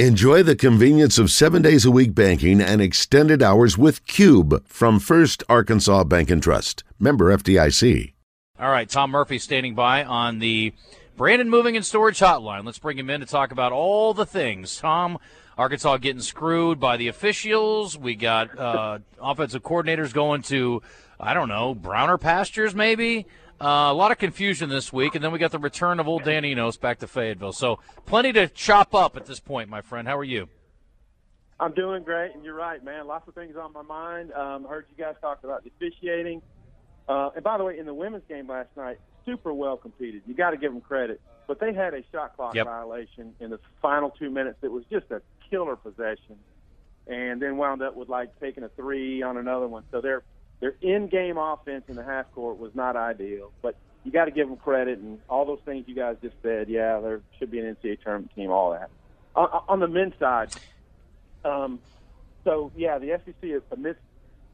Enjoy the convenience of 7 days a week banking and extended hours with Cube from First Arkansas Bank and Trust. Member FDIC. All right, Tom Murphy standing by on the Brandon Moving and Storage Hotline. Let's bring him in to talk about all the things. Tom, Arkansas getting screwed by the officials. We got offensive coordinators going to, I don't know, browner pastures maybe. A lot of confusion this week, and then we got the return of old Dan Enos back to Fayetteville. So plenty to chop up at this point, my friend. How are you? I'm doing great, and you're right, man. Lots of things on my mind. Heard you guys talk about officiating. And by the way, in the women's game last night, super well competed. You got to give them credit. But they had a shot clock violation in the final 2 minutes that was just a killer possession, and then wound up with, like, taking a three on another one. So their in-game offense in the half court was not ideal, but you got to give them credit, and all those things you guys just said, yeah, there should be an NCAA tournament team, all that. On the men's side, the SEC, amidst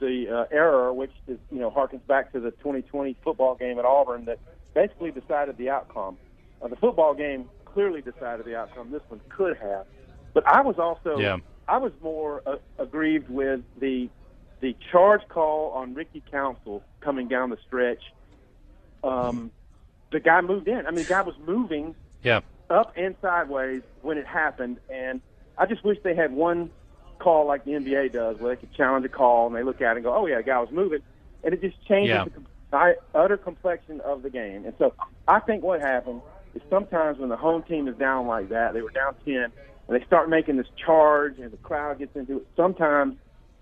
the error, which is, harkens back to the 2020 football game at Auburn that basically decided the outcome. The football game clearly decided the outcome. This one could have. But I was also I was more aggrieved with the charge call on Ricky Council coming down the stretch. The guy moved in. I mean, the guy was moving up and sideways when it happened, and I just wish they had one call like the NBA does where they could challenge a call and they look at it and go, oh, yeah, the guy was moving, and it just changes the utter complexion of the game. And so I think what happened is sometimes when the home team is down like that, they were down 10, and they start making this charge and the crowd gets into it. Sometimes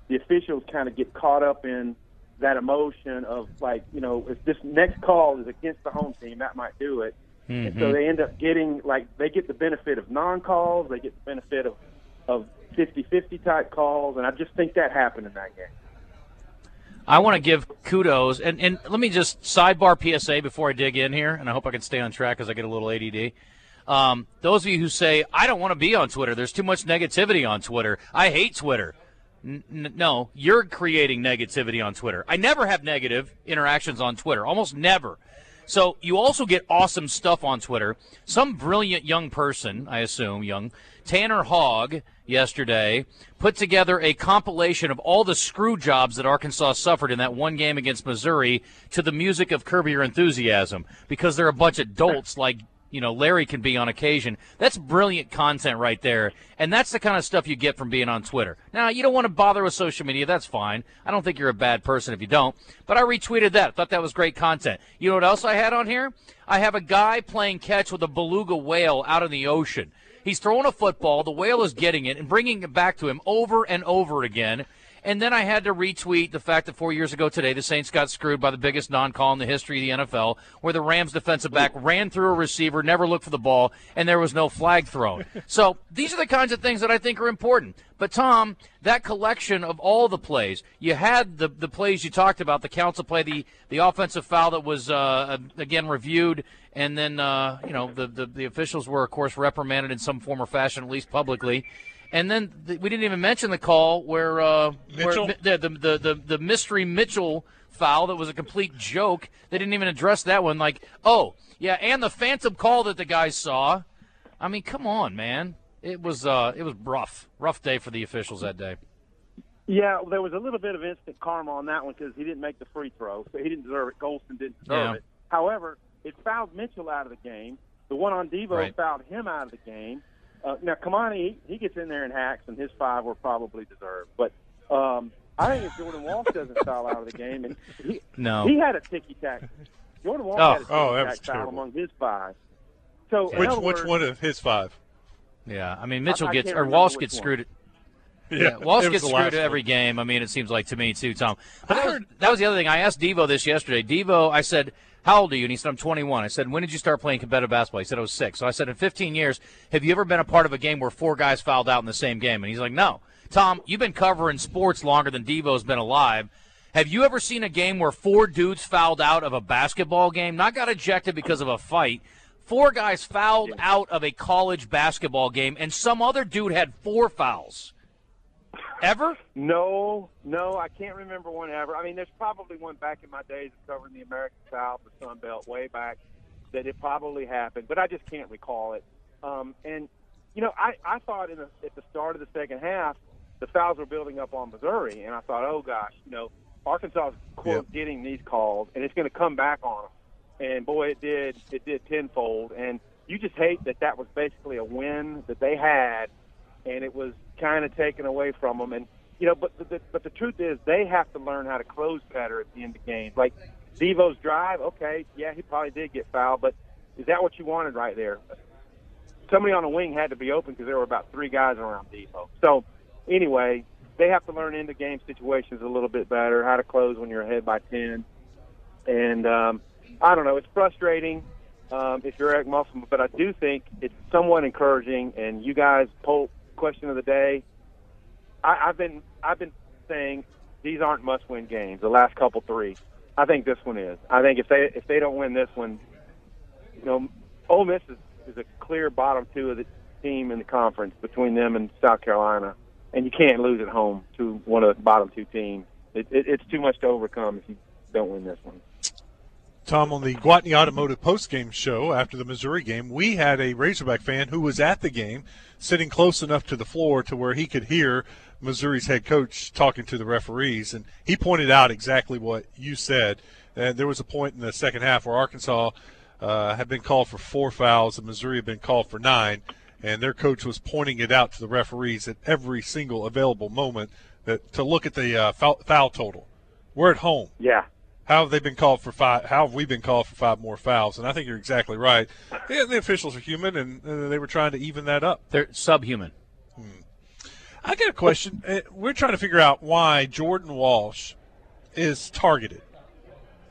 the officials kind of get caught up in that emotion of, like, if this next call is against the home team, that might do it. Mm-hmm. And so they end up getting, they get the benefit of non-calls. They get the benefit of 50-50 type calls. And I just think that happened in that game. I want to give kudos. And let me just sidebar PSA before I dig in here. And I hope I can stay on track because I get a little ADD. Those of you who say, I don't want to be on Twitter. There's too much negativity on Twitter. I hate Twitter. No, you're creating negativity on Twitter. I never have negative interactions on Twitter, almost never. So you also get awesome stuff on Twitter. Some brilliant young person, I assume young, Tanner Hogg yesterday put together a compilation of all the screw jobs that Arkansas suffered in that one game against Missouri to the music of Curb Your Enthusiasm because they're a bunch of dolts like Larry can be on occasion. That's brilliant content right there, and that's the kind of stuff you get from being on Twitter. Now, you don't want to bother with social media. That's fine. I don't think you're a bad person if you don't, but I retweeted that. I thought that was great content. You know what else I had on here? I have a guy playing catch with a beluga whale out in the ocean. He's throwing a football. The whale is getting it and bringing it back to him over and over again. And then I had to retweet the fact that 4 years ago today, the Saints got screwed by the biggest non-call in the history of the NFL, where the Rams defensive back ran through a receiver, never looked for the ball, and there was no flag thrown. So these are the kinds of things that I think are important. But, Tom, that collection of all the plays, you had the plays you talked about, the Council play, the offensive foul that was, again, reviewed, and then, the officials were, of course, reprimanded in some form or fashion, at least publicly. And then we didn't even mention the call where the mystery Mitchell foul that was a complete joke. They didn't even address that one. And the phantom call that the guy saw. I mean, come on, man. It was rough day for the officials that day. Yeah, there was a little bit of instant karma on that one because he didn't make the free throw, so he didn't deserve it. Golston didn't deserve it. However, it fouled Mitchell out of the game. The one on Devo fouled him out of the game. Now, Kamani, he gets in there and hacks, and his five were probably deserved. But I think if Jordan Walsh doesn't foul out of the game, and he had a ticky-tack. Jordan Walsh had a ticky-tack foul among his five. So which one of his five? Yeah, I mean, Walsh gets screwed. Yeah, Walsh gets screwed every game. I mean, it seems like to me too, Tom. But that was the other thing. I asked Devo this yesterday. Devo, I said, how old are you? And he said, I'm 21. I said, when did you start playing competitive basketball? He said, I was 6. So I said, in 15 years, have you ever been a part of a game where four guys fouled out in the same game? And he's like, no. Tom, you've been covering sports longer than Devo's been alive. Have you ever seen a game where four dudes fouled out of a basketball game? Not got ejected because of a fight. Four guys fouled out of a college basketball game, and some other dude had four fouls. Ever? No, I can't remember one ever. I mean, there's probably one back in my days of covering the American South, the Sun Belt, way back, that it probably happened, but I just can't recall it. And you know, I thought at the start of the second half, the fouls were building up on Missouri, and I thought, oh, gosh, you know, Arkansas is, quote, getting these calls, and it's going to come back on them. And, boy, it did tenfold. And you just hate that was basically a win that they had, and it was kind of taken away from them. And, you know, but the truth is they have to learn how to close better at the end of games. Like, Devo's drive, okay, yeah, he probably did get fouled, but is that what you wanted right there? Somebody on the wing had to be open because there were about three guys around Devo. So, anyway, they have to learn end-of-game situations a little bit better, how to close when you're ahead by 10. And I don't know, it's frustrating if you're Eric Musselman, but I do think it's somewhat encouraging. And you guys, poll question of the day, I've been saying these aren't must-win games, the last couple three. I think this one is. I think if they don't win this one, you know, Ole Miss is a clear bottom two of the team in the conference between them and South Carolina. And you can't lose at home to one of the bottom two teams. It's too much to overcome if you don't win this one. Tom, on the Guatney Automotive postgame show after the Missouri game, we had a Razorback fan who was at the game sitting close enough to the floor to where he could hear Missouri's head coach talking to the referees, and he pointed out exactly what you said. And there was a point in the second half where Arkansas had been called for 4 fouls and Missouri had been called for 9. And their coach was pointing it out to the referees at every single available moment to look at the foul total. We're at home. Yeah. How have they been called for 5? How have we been called for 5 more fouls? And I think you're exactly right. Yeah, the officials are human, and they were trying to even that up. They're subhuman. I got a question. We're trying to figure out why Jordan Walsh is targeted.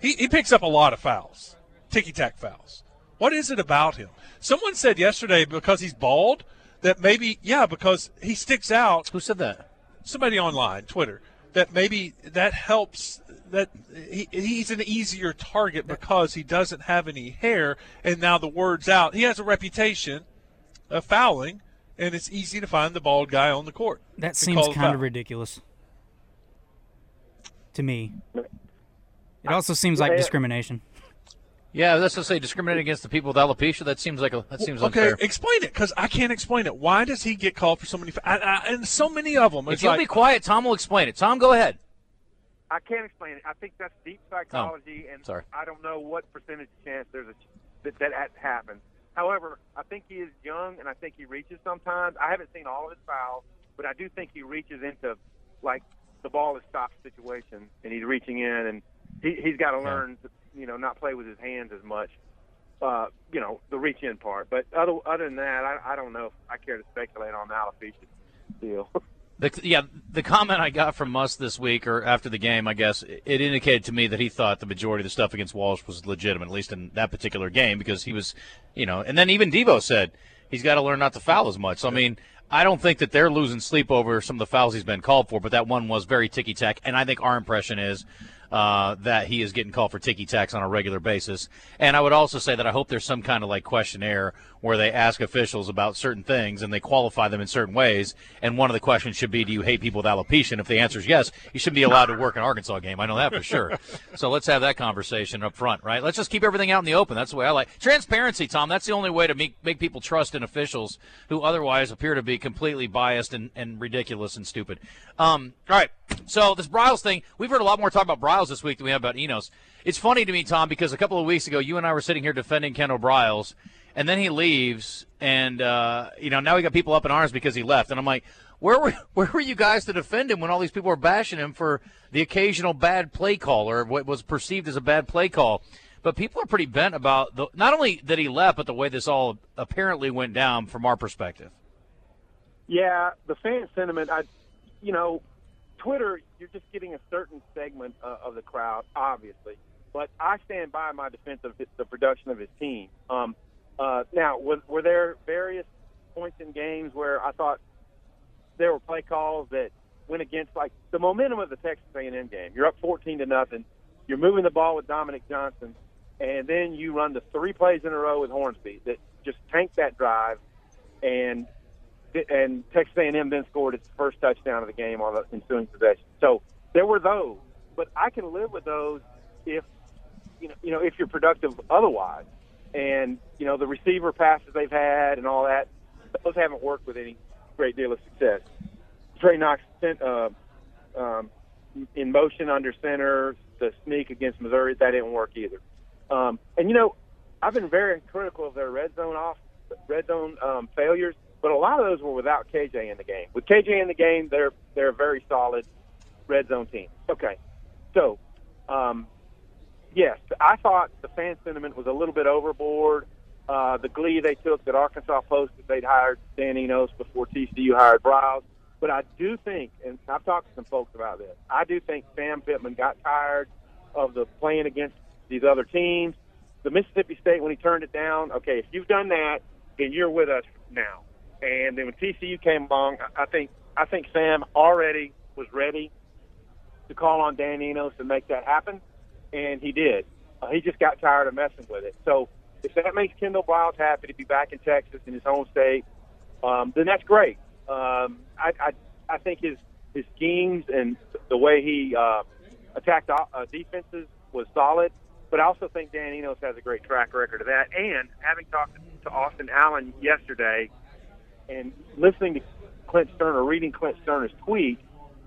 He picks up a lot of fouls, ticky-tack fouls. What is it about him? Someone said yesterday because he's bald that maybe, because he sticks out. Who said that? Somebody online, Twitter, that maybe that helps, that he's an easier target because he doesn't have any hair, and now the word's out. He has a reputation of fouling, and it's easy to find the bald guy on the court. That seems kind of ridiculous to me. It also seems like discrimination. Yeah, let's just say discriminating against the people with alopecia. That seems unfair. Okay, explain it, because I can't explain it. Why does he get called for so many? And so many of them. If you'll be quiet, Tom will explain it. Tom, go ahead. I can't explain it. I think that's deep psychology, and I don't know what percentage chance there's that happens. However, I think he is young, and I think he reaches sometimes. I haven't seen all of his fouls, but I do think he reaches into like the ball is stopped situation, and he's reaching in, and he's got to learn to, you know, not play with his hands as much, you know, the reach-in part. But other than that, I don't know if I care to speculate on the alopecia deal. The comment I got from Musk this week, or after the game, I guess, it indicated to me that he thought the majority of the stuff against Walsh was legitimate, at least in that particular game, because he was, you know. And then even Devo said he's got to learn not to foul as much. So, I mean, I don't think that they're losing sleep over some of the fouls he's been called for, but that one was very ticky-tack, and I think our impression is that he is getting called for ticky-tacks on a regular basis. And I would also say that I hope there's some kind of like questionnaire where they ask officials about certain things and they qualify them in certain ways. And one of the questions should be, do you hate people with alopecia? And if the answer is yes, you shouldn't be allowed to work an Arkansas game. I know that for sure. So let's have that conversation up front, right? Let's just keep everything out in the open. That's the way I like. Transparency, Tom, that's the only way to make people trust in officials who otherwise appear to be completely biased and ridiculous and stupid. All right, so this Briles thing, we've heard a lot more talk about Briles this week that we have about Enos. It's funny to me, Tom, because a couple of weeks ago you and I were sitting here defending Kendall Briles, and then he leaves, and you know, now we got people up in arms because he left, and I'm like, where were you guys to defend him when all these people were bashing him for the occasional bad play call or what was perceived as a bad play call? But people are pretty bent about not only that he left, but the way this all apparently went down from our perspective. Yeah, the fan sentiment, you know, Twitter, you're just getting a certain segment of the crowd, obviously. But I stand by my defense of the production of his team. Now, were there various points in games where I thought there were play calls that went against, like, the momentum of the Texas A&M game? You're up 14-0. You're moving the ball with Dominic Johnson, and then you run the 3 plays in a row with Hornsby that just tanked that drive, and Texas A&M then scored its first touchdown of the game on the ensuing possession. So there were those, but I can live with those if you know if you're productive otherwise. And you know, the receiver passes they've had and all that. those haven't worked with any great deal of success. Trey Knox in motion under center, the sneak against Missouri, that didn't work either. And, you know, I've been very critical of their red zone failures, but a lot of those were without KJ in the game. With KJ in the game, they're a very solid red zone team. Okay, so yes, I thought the fan sentiment was a little bit overboard. The glee they took that Arkansas posted they'd hired Dan Enos before TCU hired Briles. But I do think, and I've talked to some folks about this, I do think Sam Pittman got tired of the playing against these other teams. The Mississippi State, when he turned it down, okay, if you've done that, then you're with us now. And then when TCU came along, I think Sam already was ready to call on Dan Enos to make that happen, and he did. He just got tired of messing with it. So if that makes Kendall Briles happy to be back in Texas in his home state, then that's great. I think his schemes and the way he attacked defenses was solid. But I also think Dan Enos has a great track record of that. And having talked to Austin Allen yesterday and listening to Clint Sterner, reading Clint Sterner's tweet,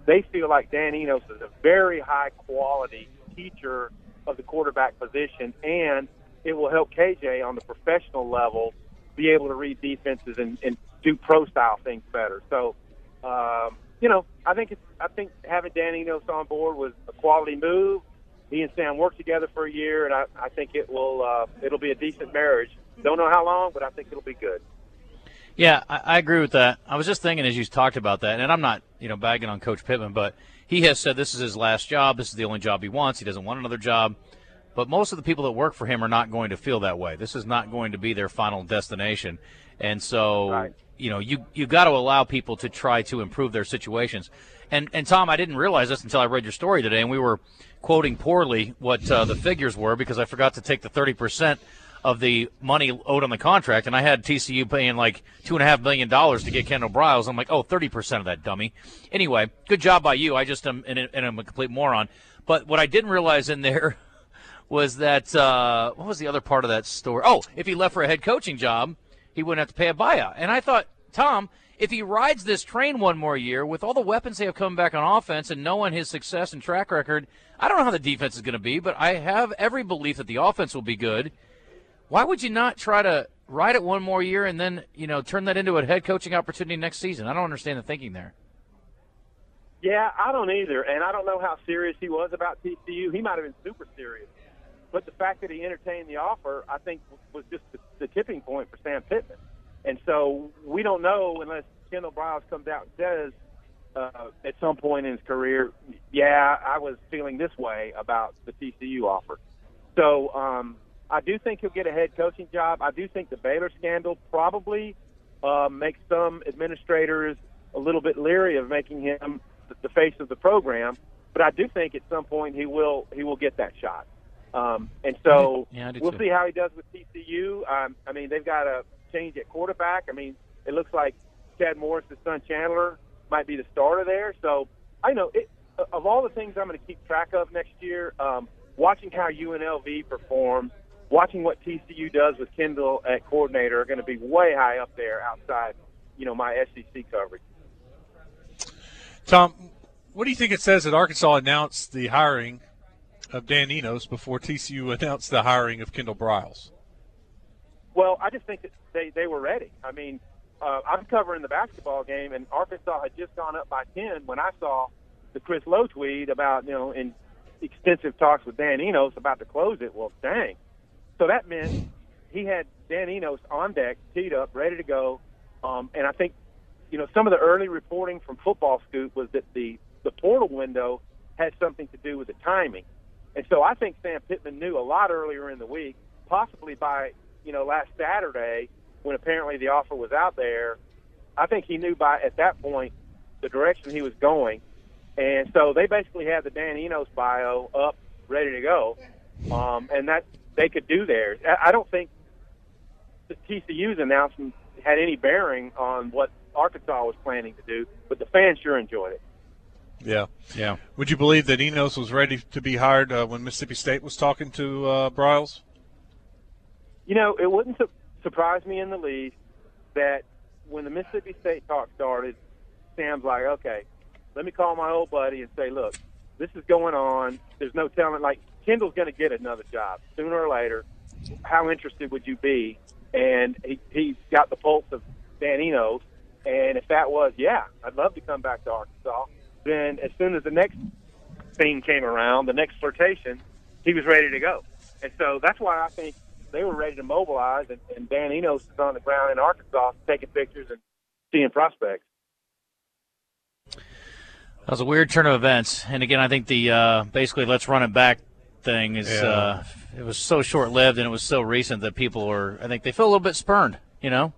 they feel like Dan Enos is a very high-quality teacher of the quarterback position, and it will help KJ on the professional level be able to read defenses and do pro-style things better. So, you know, I think having Dan Enos on board was a quality move. He and Sam worked together for a year, and I think it'll be a decent marriage. Don't know how long, but I think it'll be good. Yeah, I agree with that. I was just thinking as you talked about that, and I'm not, you know, bagging on Coach Pittman, but he has said this is his last job. This is the only job he wants. He doesn't want another job. But most of the people that work for him are not going to feel that way. This is not going to be their final destination. And so, right. You know, you got to allow people to try to improve their situations. And Tom, I didn't realize this until I read your story today, and we were quoting poorly what the figures were because I forgot to take the 30% of the money owed on the contract, and I had TCU paying like $2.5 million to get Kendall Briles. I'm like, oh, 30% of that dummy. Anyway, good job by you. I just am, and I'm a complete moron. But what I didn't realize in there was that what was the other part of that story? Oh, if he left for a head coaching job, he wouldn't have to pay a buyout. And I thought, Tom, if he rides this train one more year with all the weapons they have coming back on offense and knowing his success and track record, I don't know how the defense is going to be, but I have every belief that the offense will be good. Why would you not try to ride it one more year and then, you know, turn that into a head coaching opportunity next season? I don't understand the thinking there. Yeah, I don't either, and I don't know how serious he was about TCU. He might have been super serious. But the fact that he entertained the offer, I think, was just the tipping point for Sam Pittman. And so we don't know unless Kendall Briles comes out and says at some point in his career, yeah, I was feeling this way about the TCU offer. So I do think he'll get a head coaching job. I do think the Baylor scandal probably makes some administrators a little bit leery of making him the face of the program. But I do think at some point he will get that shot. And so yeah, we'll see how he does with TCU. I mean, they've got a change at quarterback. I mean, it looks like Chad Morris's son Chandler might be the starter there. So I know of all the things I'm going to keep track of next year, watching how UNLV performs, watching what TCU does with Kendall at coordinator are going to be way high up there outside, you know, my SEC coverage. Tom, what do you think it says that Arkansas announced the hiring of Dan Enos before TCU announced the hiring of Kendall Briles? Well, I just think that they were ready. I mean, I'm covering the basketball game, and Arkansas had just gone up by 10 when I saw the Chris Lowe tweet about, you know, in extensive talks with Dan Enos about to close it. Well, dang. So that meant he had Dan Enos on deck, teed up, ready to go. And I think, you know, some of the early reporting from Football Scoop was that the portal window had something to do with the timing. And so I think Sam Pittman knew a lot earlier in the week, possibly by, you know, last Saturday when apparently the offer was out there. I think he knew by at that point the direction he was going. And so they basically had the Dan Enos bio up, ready to go, and that they could do theirs. I don't think the TCU's announcement had any bearing on what Arkansas was planning to do, but the fans sure enjoyed it. Yeah, yeah. Would you believe that Enos was ready to be hired when Mississippi State was talking to Briles? You know, it wouldn't surprise me in the least that when the Mississippi State talk started, Sam's like, okay, let me call my old buddy and say, look, this is going on. There's no telling. Like, Kendall's going to get another job sooner or later. How interested would you be? And he got the pulse of Dan Enos. And if that was, yeah, I'd love to come back to Arkansas, then as soon as the next thing came around, the next flirtation, he was ready to go. And so that's why I think they were ready to mobilize, and Dan Enos is on the ground in Arkansas taking pictures and seeing prospects. That was a weird turn of events. And, again, I think the basically let's run it back thing is it was so short-lived and it was so recent that people are, I think, they feel a little bit spurned, you know?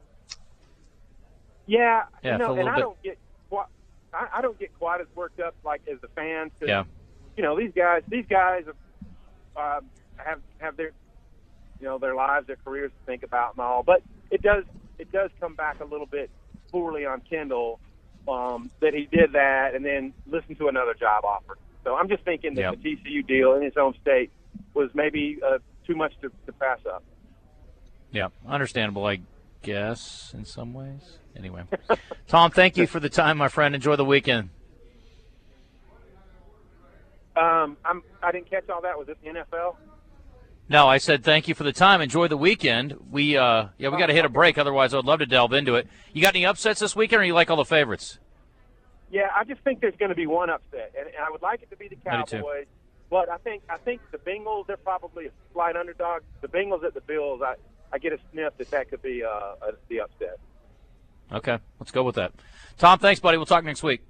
Yeah, yeah, you know, and I don't get quite as worked up like as the fans. Yeah, you know, these guys have their, you know, their lives, their careers to think about and all. But it does come back a little bit poorly on Kendall that he did that and then listened to another job offer. So I'm just thinking that the TCU deal in his own state was maybe too much to pass up. Yeah, understandable. I guess in some ways. Anyway, Tom, thank you for the time, my friend. Enjoy the weekend. I didn't catch all that. Was it the NFL? No, I said thank you for the time. Enjoy the weekend. We got to hit a break. Otherwise, I'd love to delve into it. You got any upsets this weekend, or you like all the favorites? Yeah, I just think there's going to be one upset, and I would like it to be the Cowboys. But I think the Bengals, they're probably a slight underdog. The Bengals at the Bills, I get a sniff that could be the upset. Okay, let's go with that. Tom, thanks, buddy. We'll talk next week.